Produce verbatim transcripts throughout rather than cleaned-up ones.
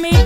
Magic.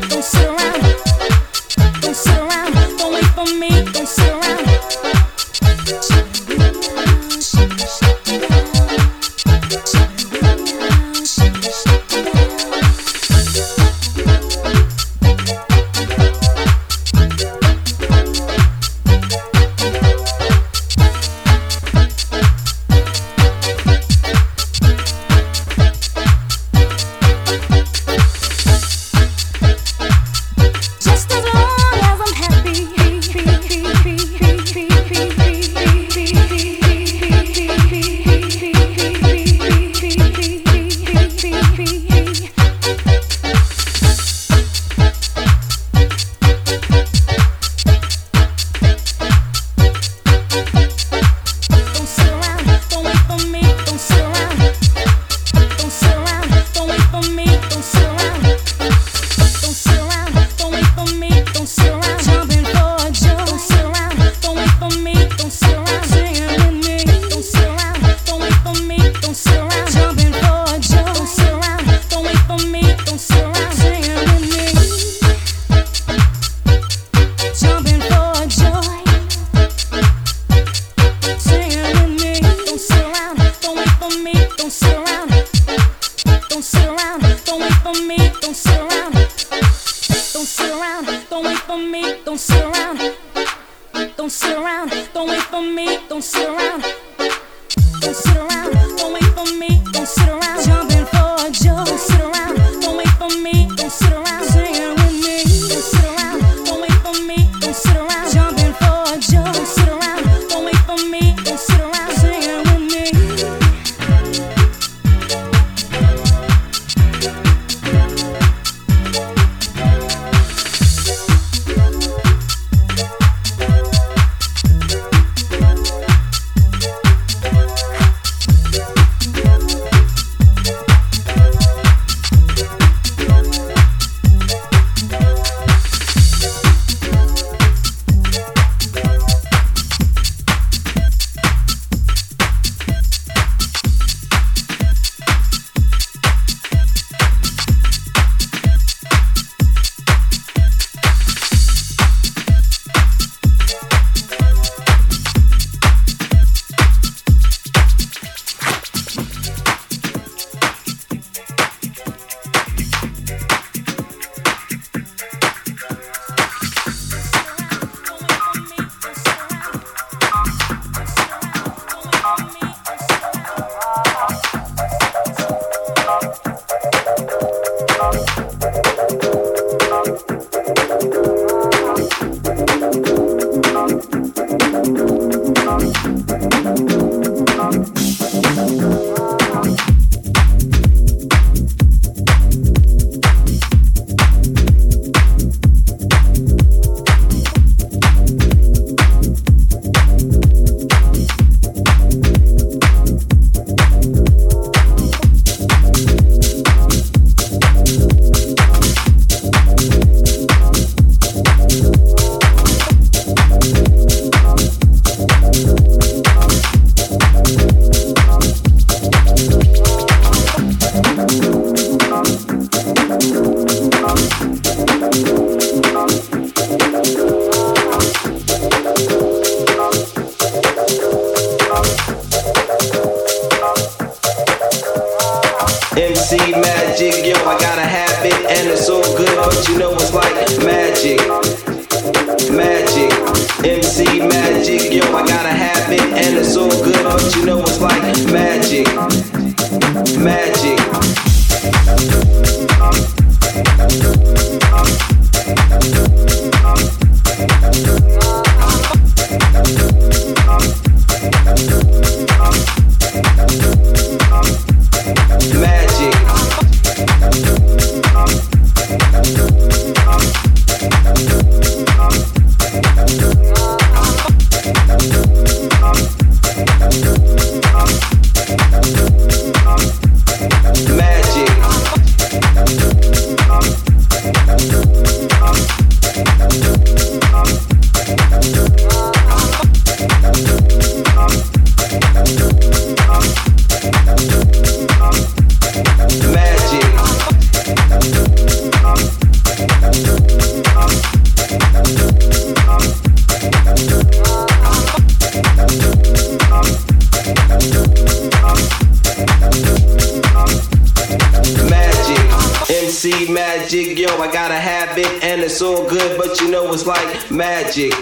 see magic, yo, I gotta have it, and it's all good, but you know it's like magic,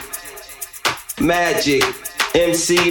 magic, M C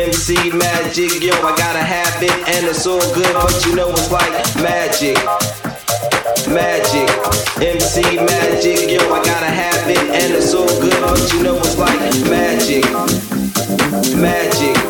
M C magic, yo, I gotta have it, and it's all good, but you know it's like magic, magic, M C magic, yo, I gotta have it, and it's all good, but you know it's like magic, magic. Magic. Magic.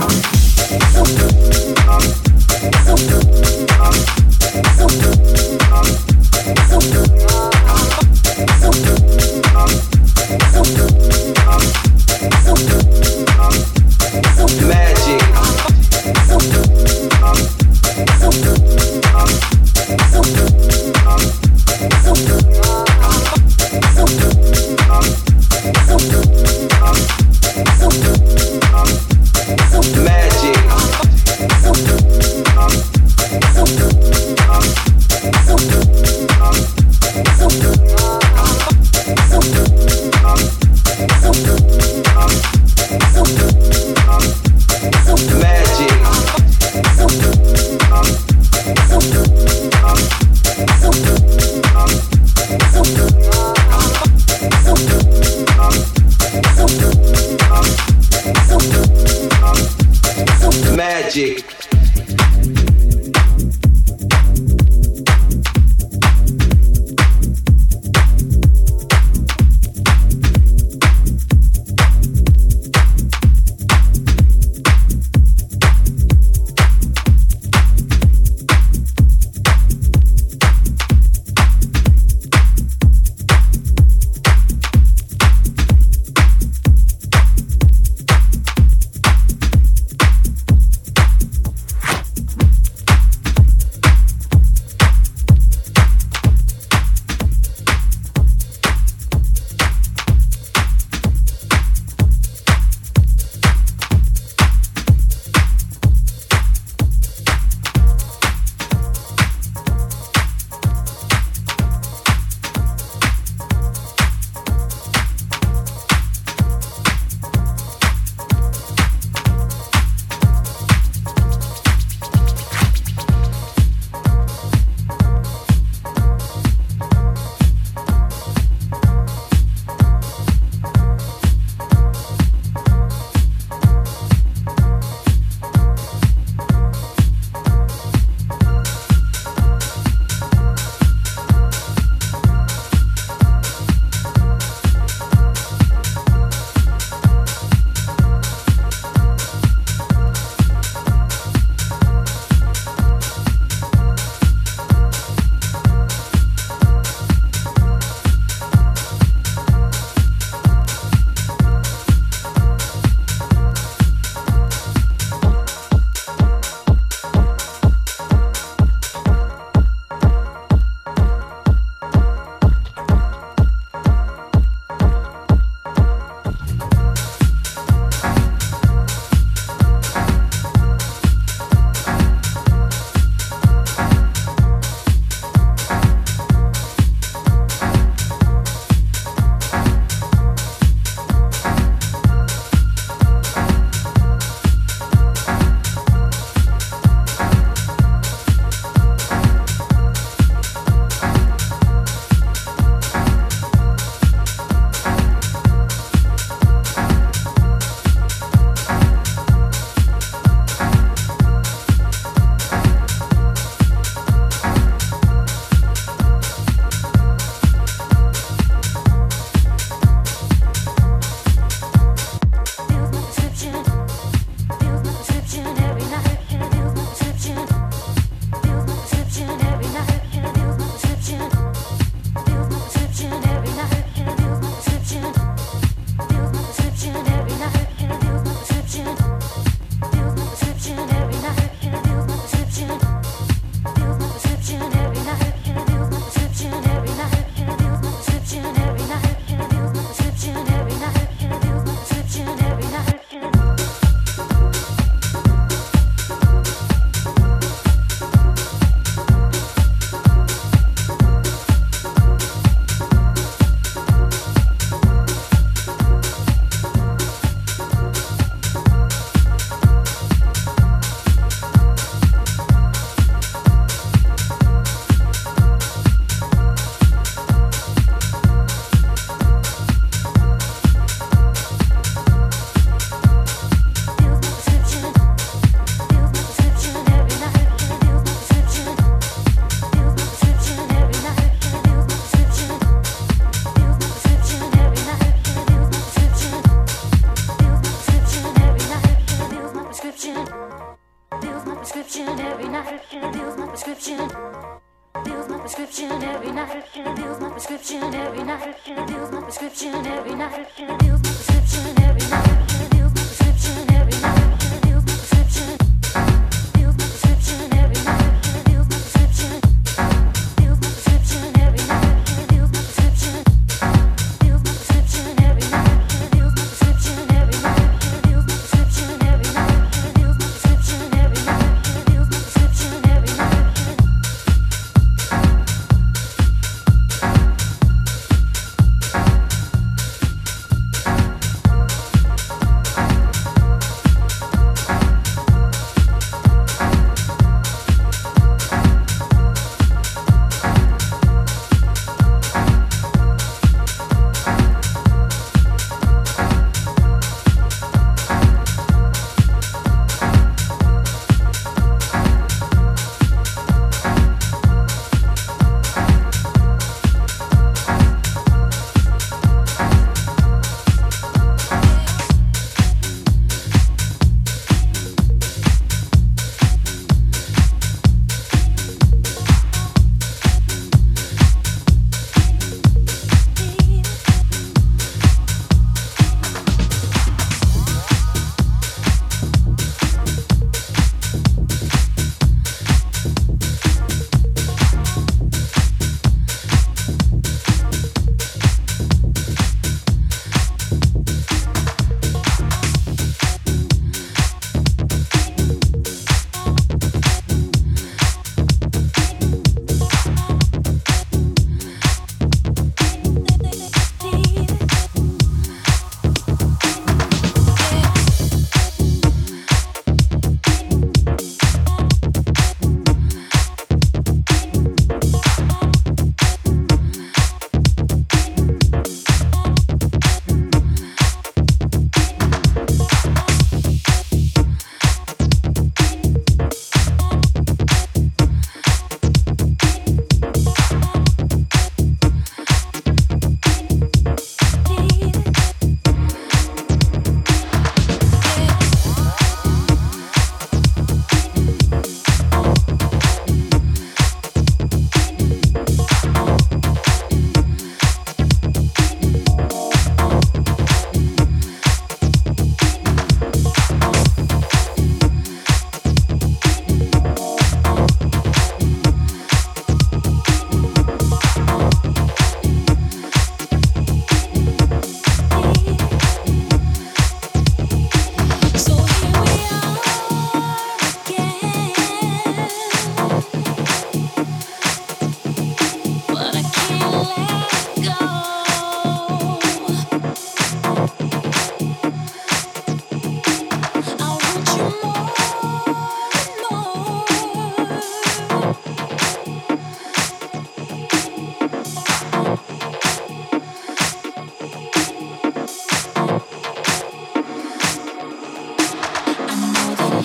prescription every night. It fills my prescription. It fills my prescription every night. It fills my prescription every night. It fills my prescription every night. It fills my prescription every night. It fills my prescription every night. It fills my prescription. It fills my prescription every night. It fills my prescription. It fills my prescription every night. It fills my prescription. It fills my prescription every night. It fills my prescription every night. It fills my prescription every night. It fills my prescription every night. It fills my prescription every night. Thank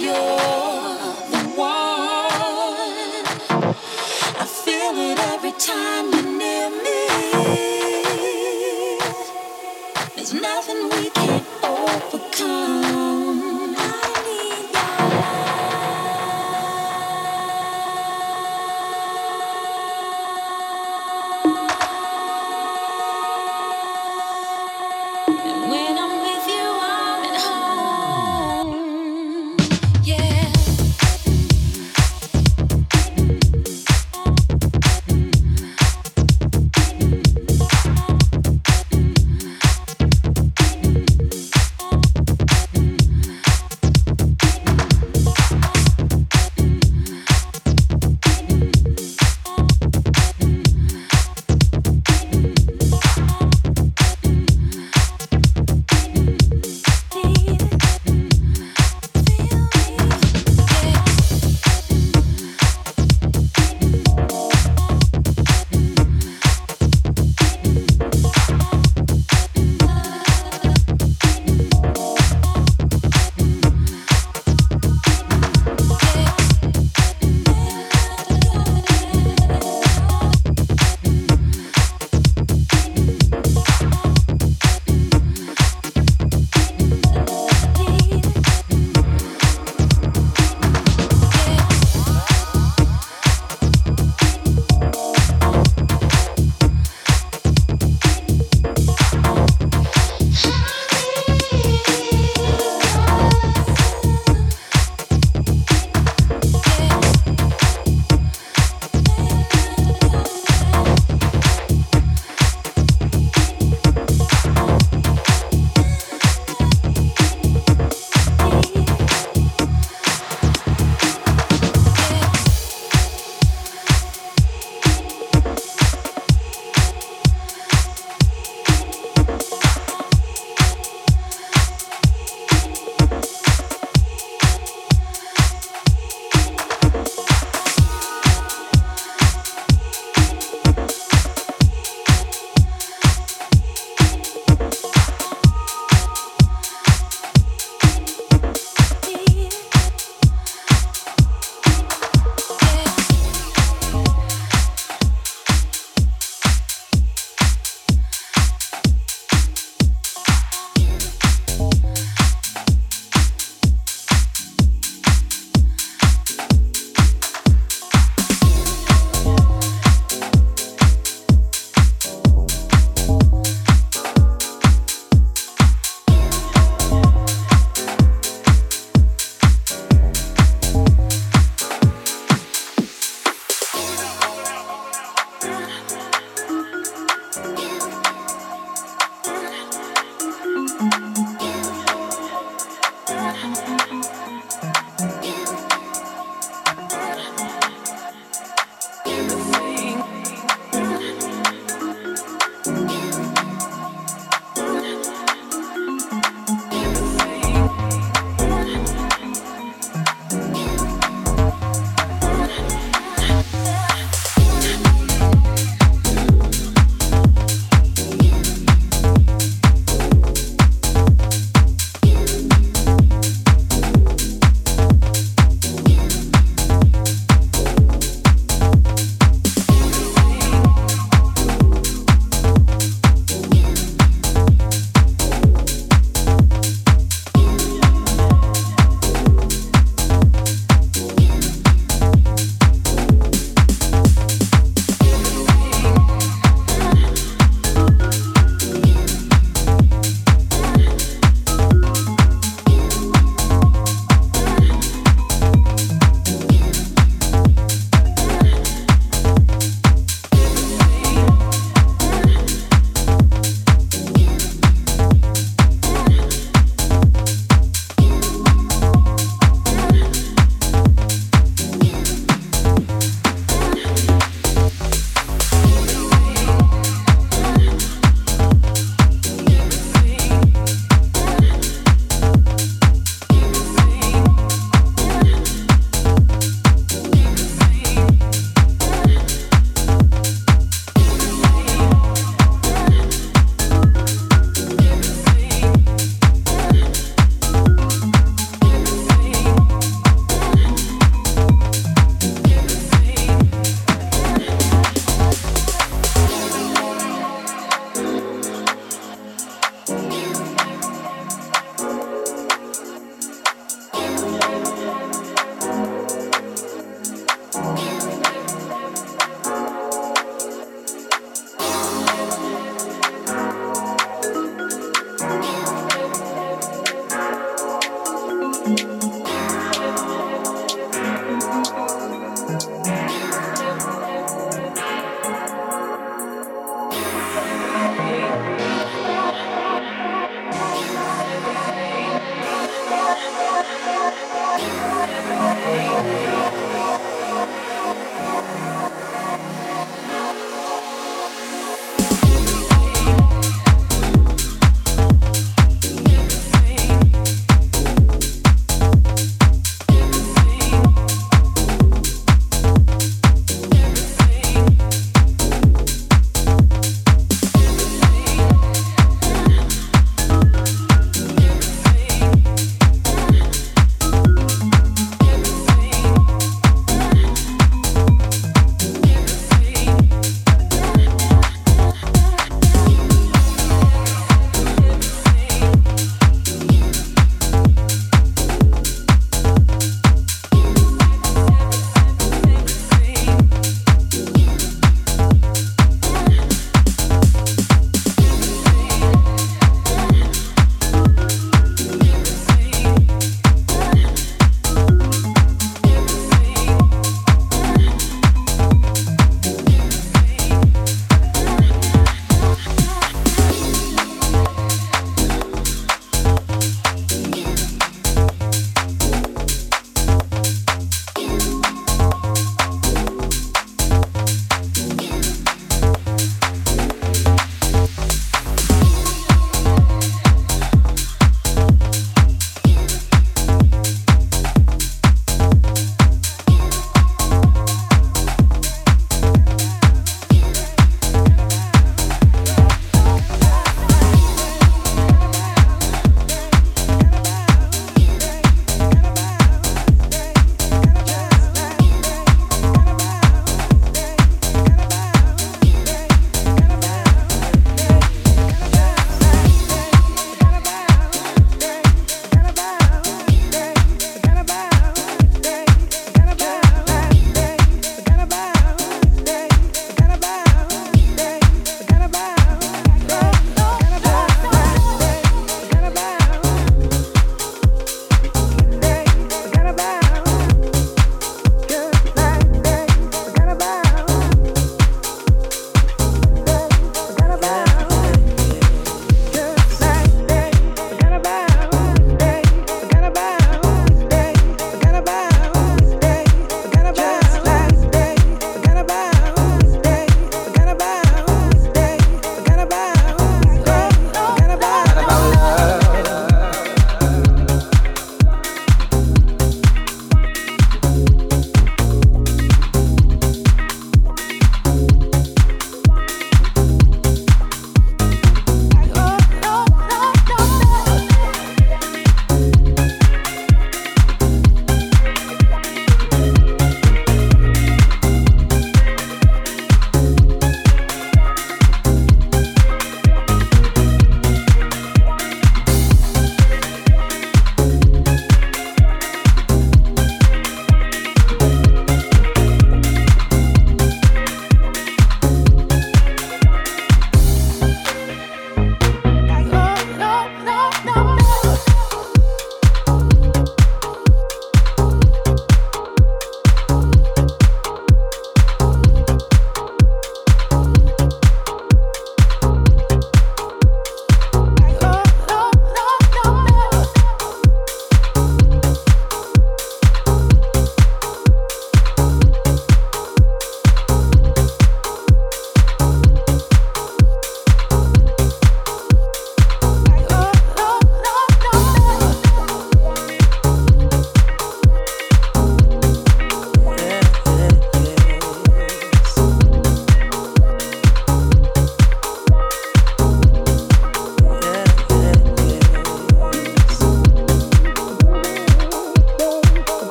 you.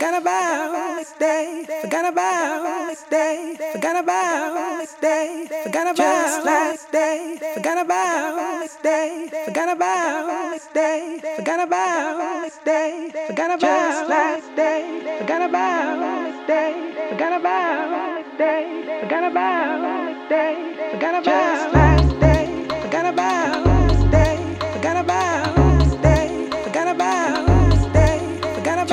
Forgot about this day, forgot about this day, forgot about this day, forgot about last day, forgot about this day, forgot about this day, forgot about this day, forgot about last day, forgot about this day, forgot about this day, forgot about this day, forgot about last day, forgot about this day, forgot about this day, forgot about this day, forgot about last day, forgot about this day, forgot about this day, forgot about this day, forgot about last day, forgot about this day, forgot about this day, forgot about this day, forgot about last day, forgot about forgot about this day, forgot about this day, forgot about last day, forgot about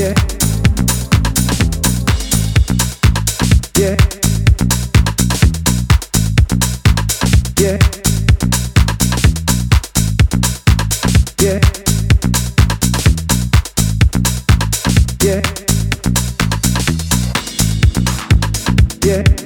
yeah, yeah, yeah, yeah, yeah, yeah, yeah, yeah.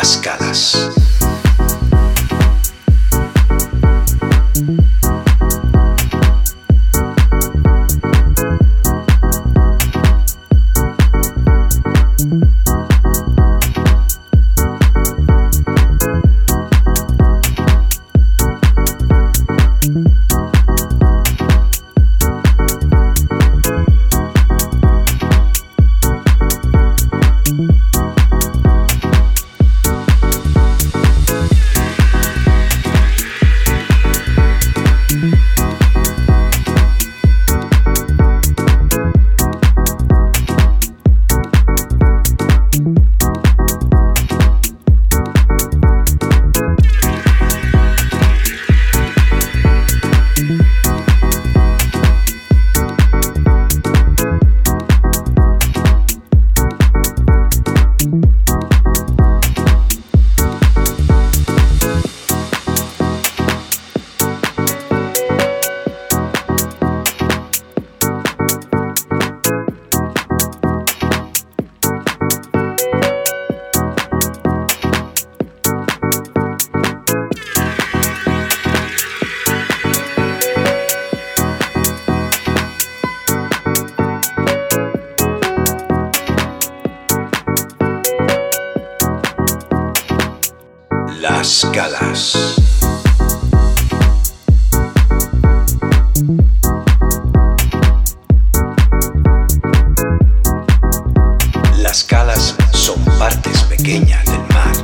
las calas. Las calas. Las calas son partes pequeñas del mar.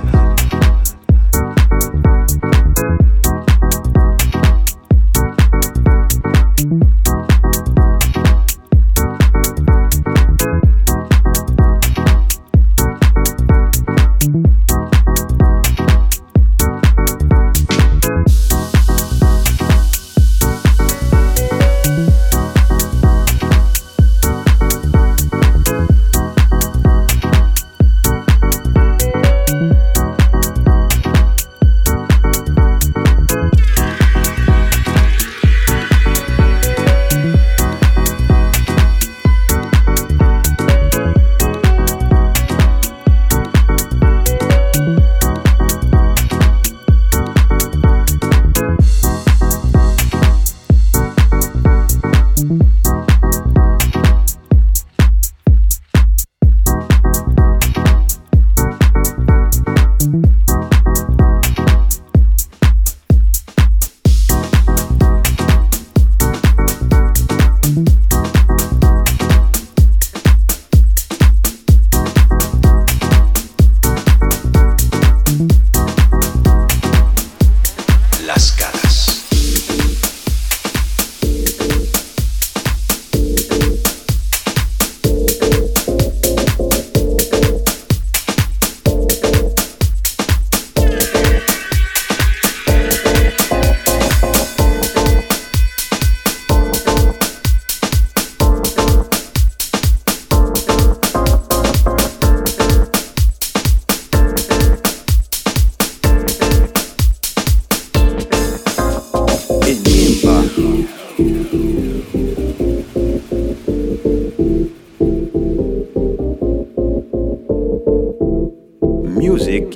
Music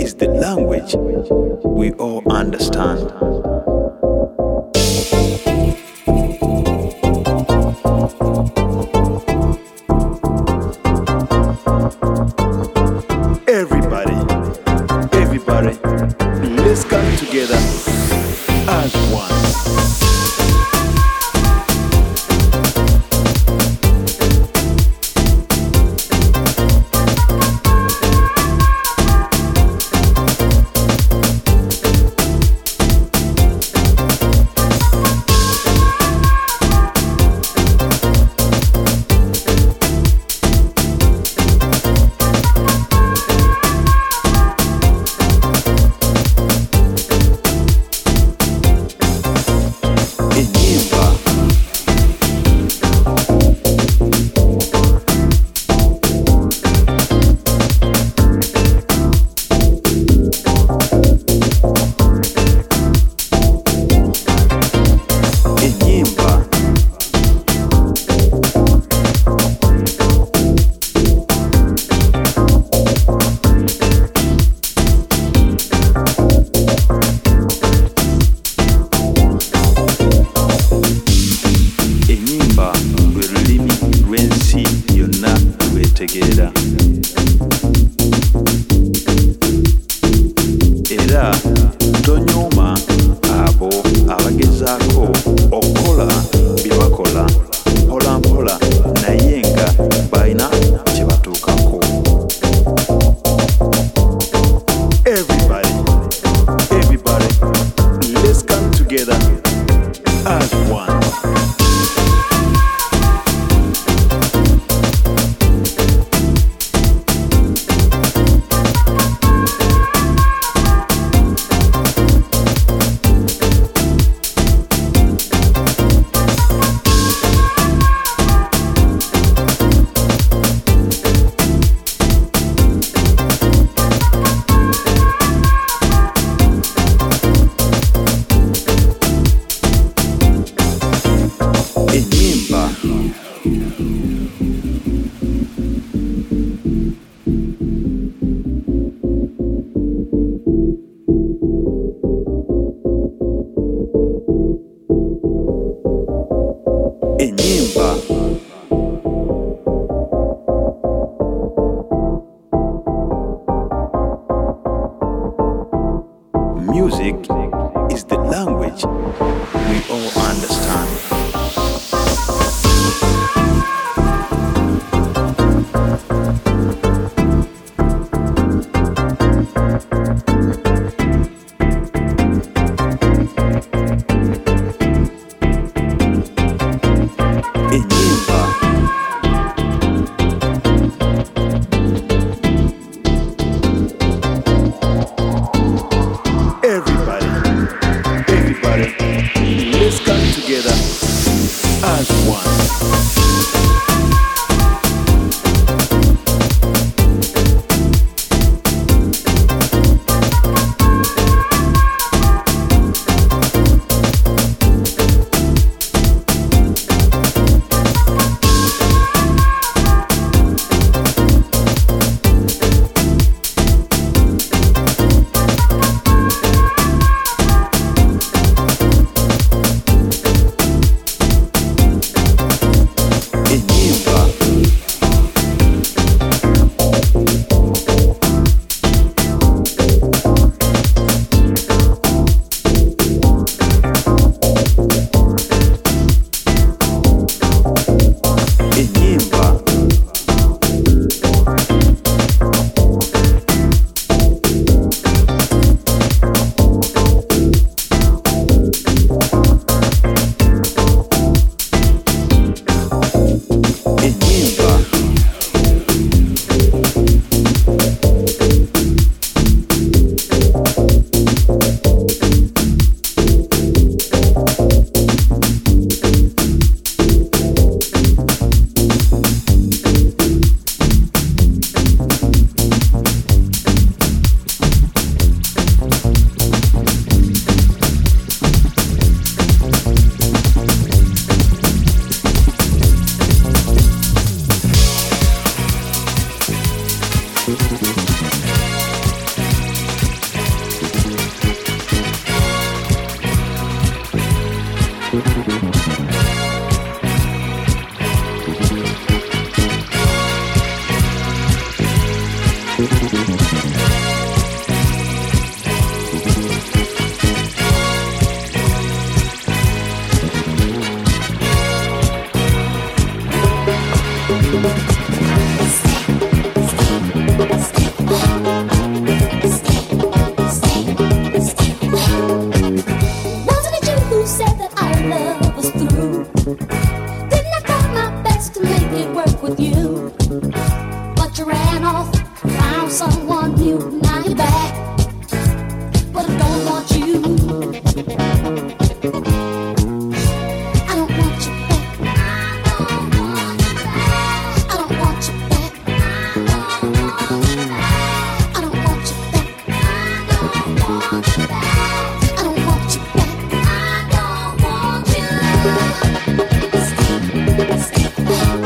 is the language we all understand. Everybody, everybody, let's come together as one. Ea, Donyoma, Abo, Aragezako, Okola, Bibakola, Polampola, Nayenga, Baina, Chibatukako. Everybody, everybody, let's come together as one. Music is the language we all understand.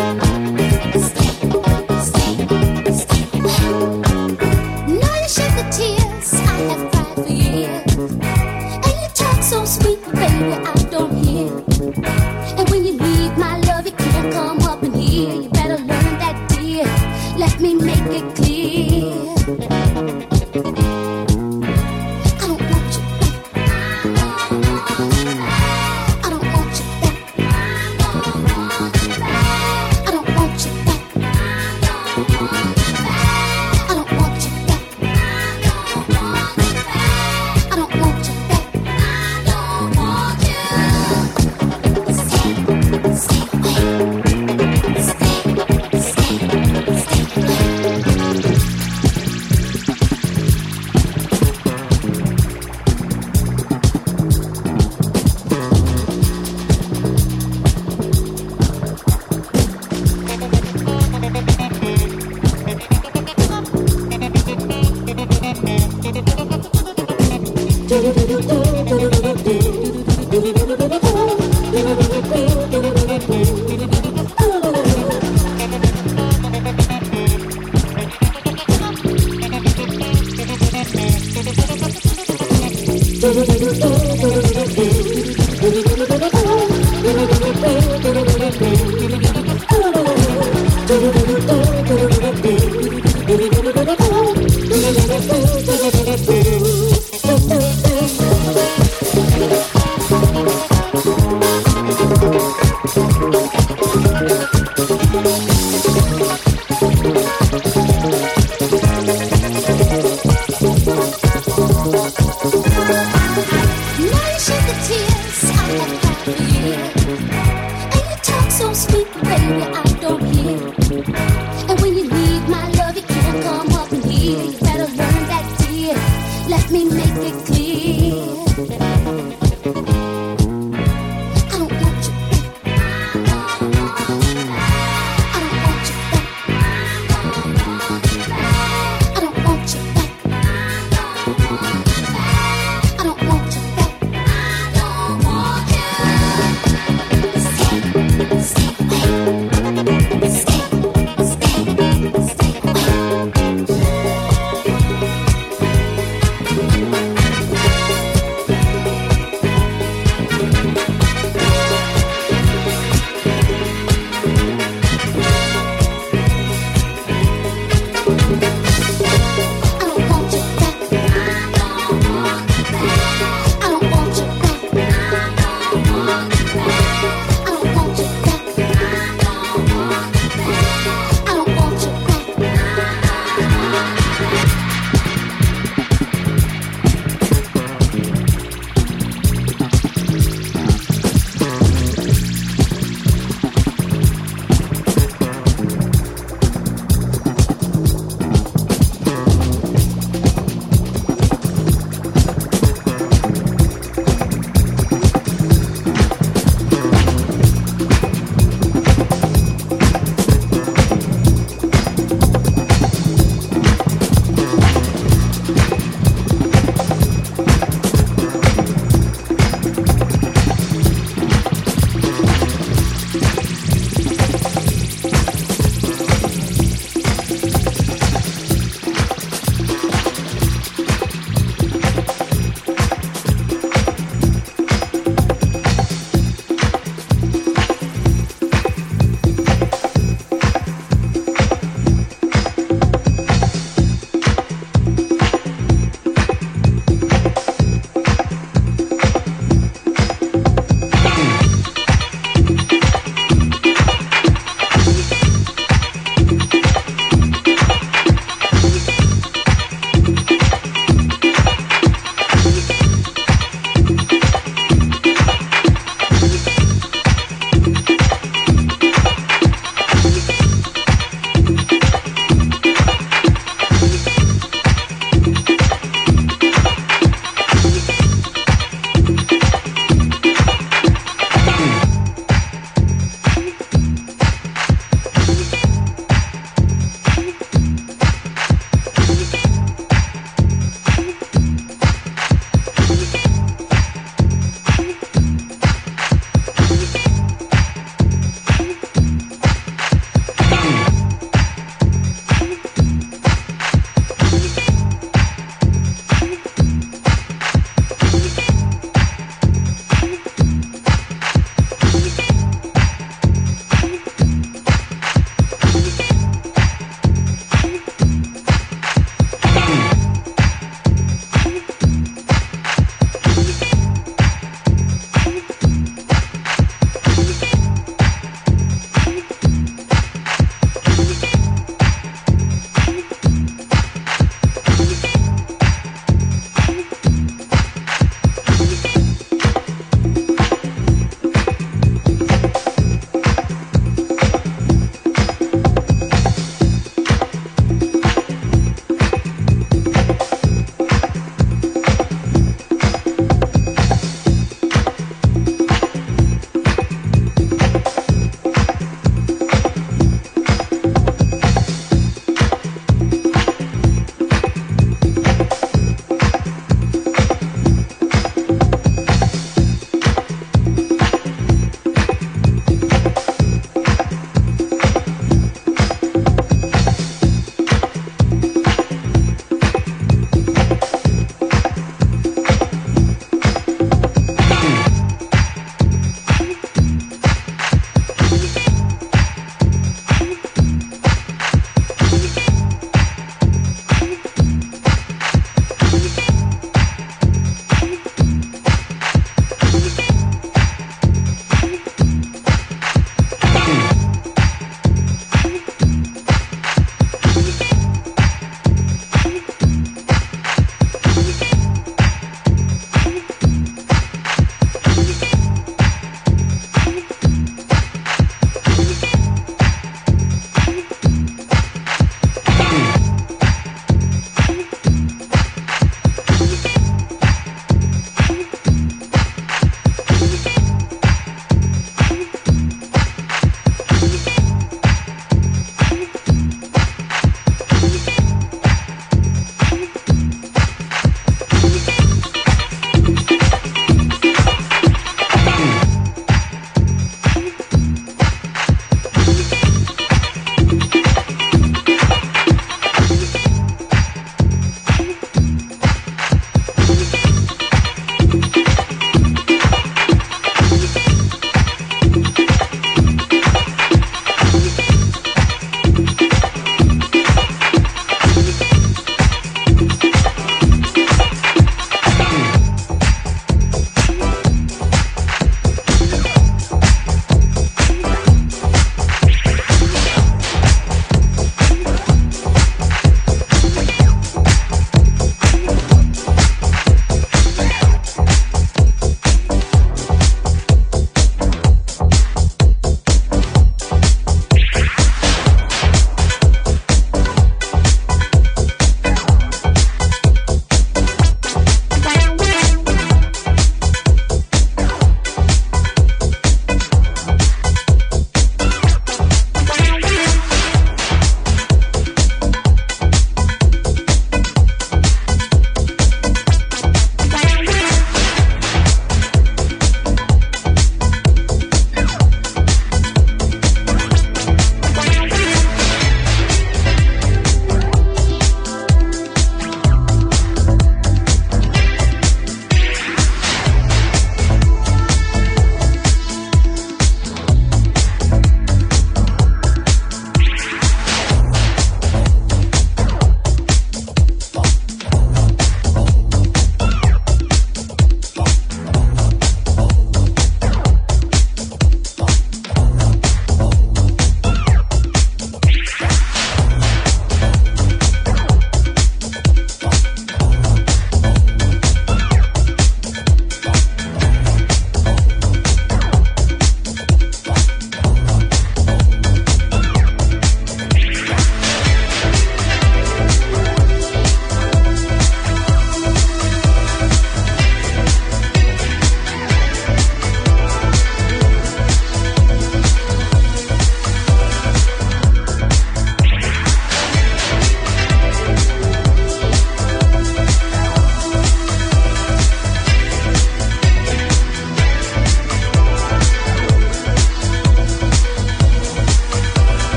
Let's come together as one.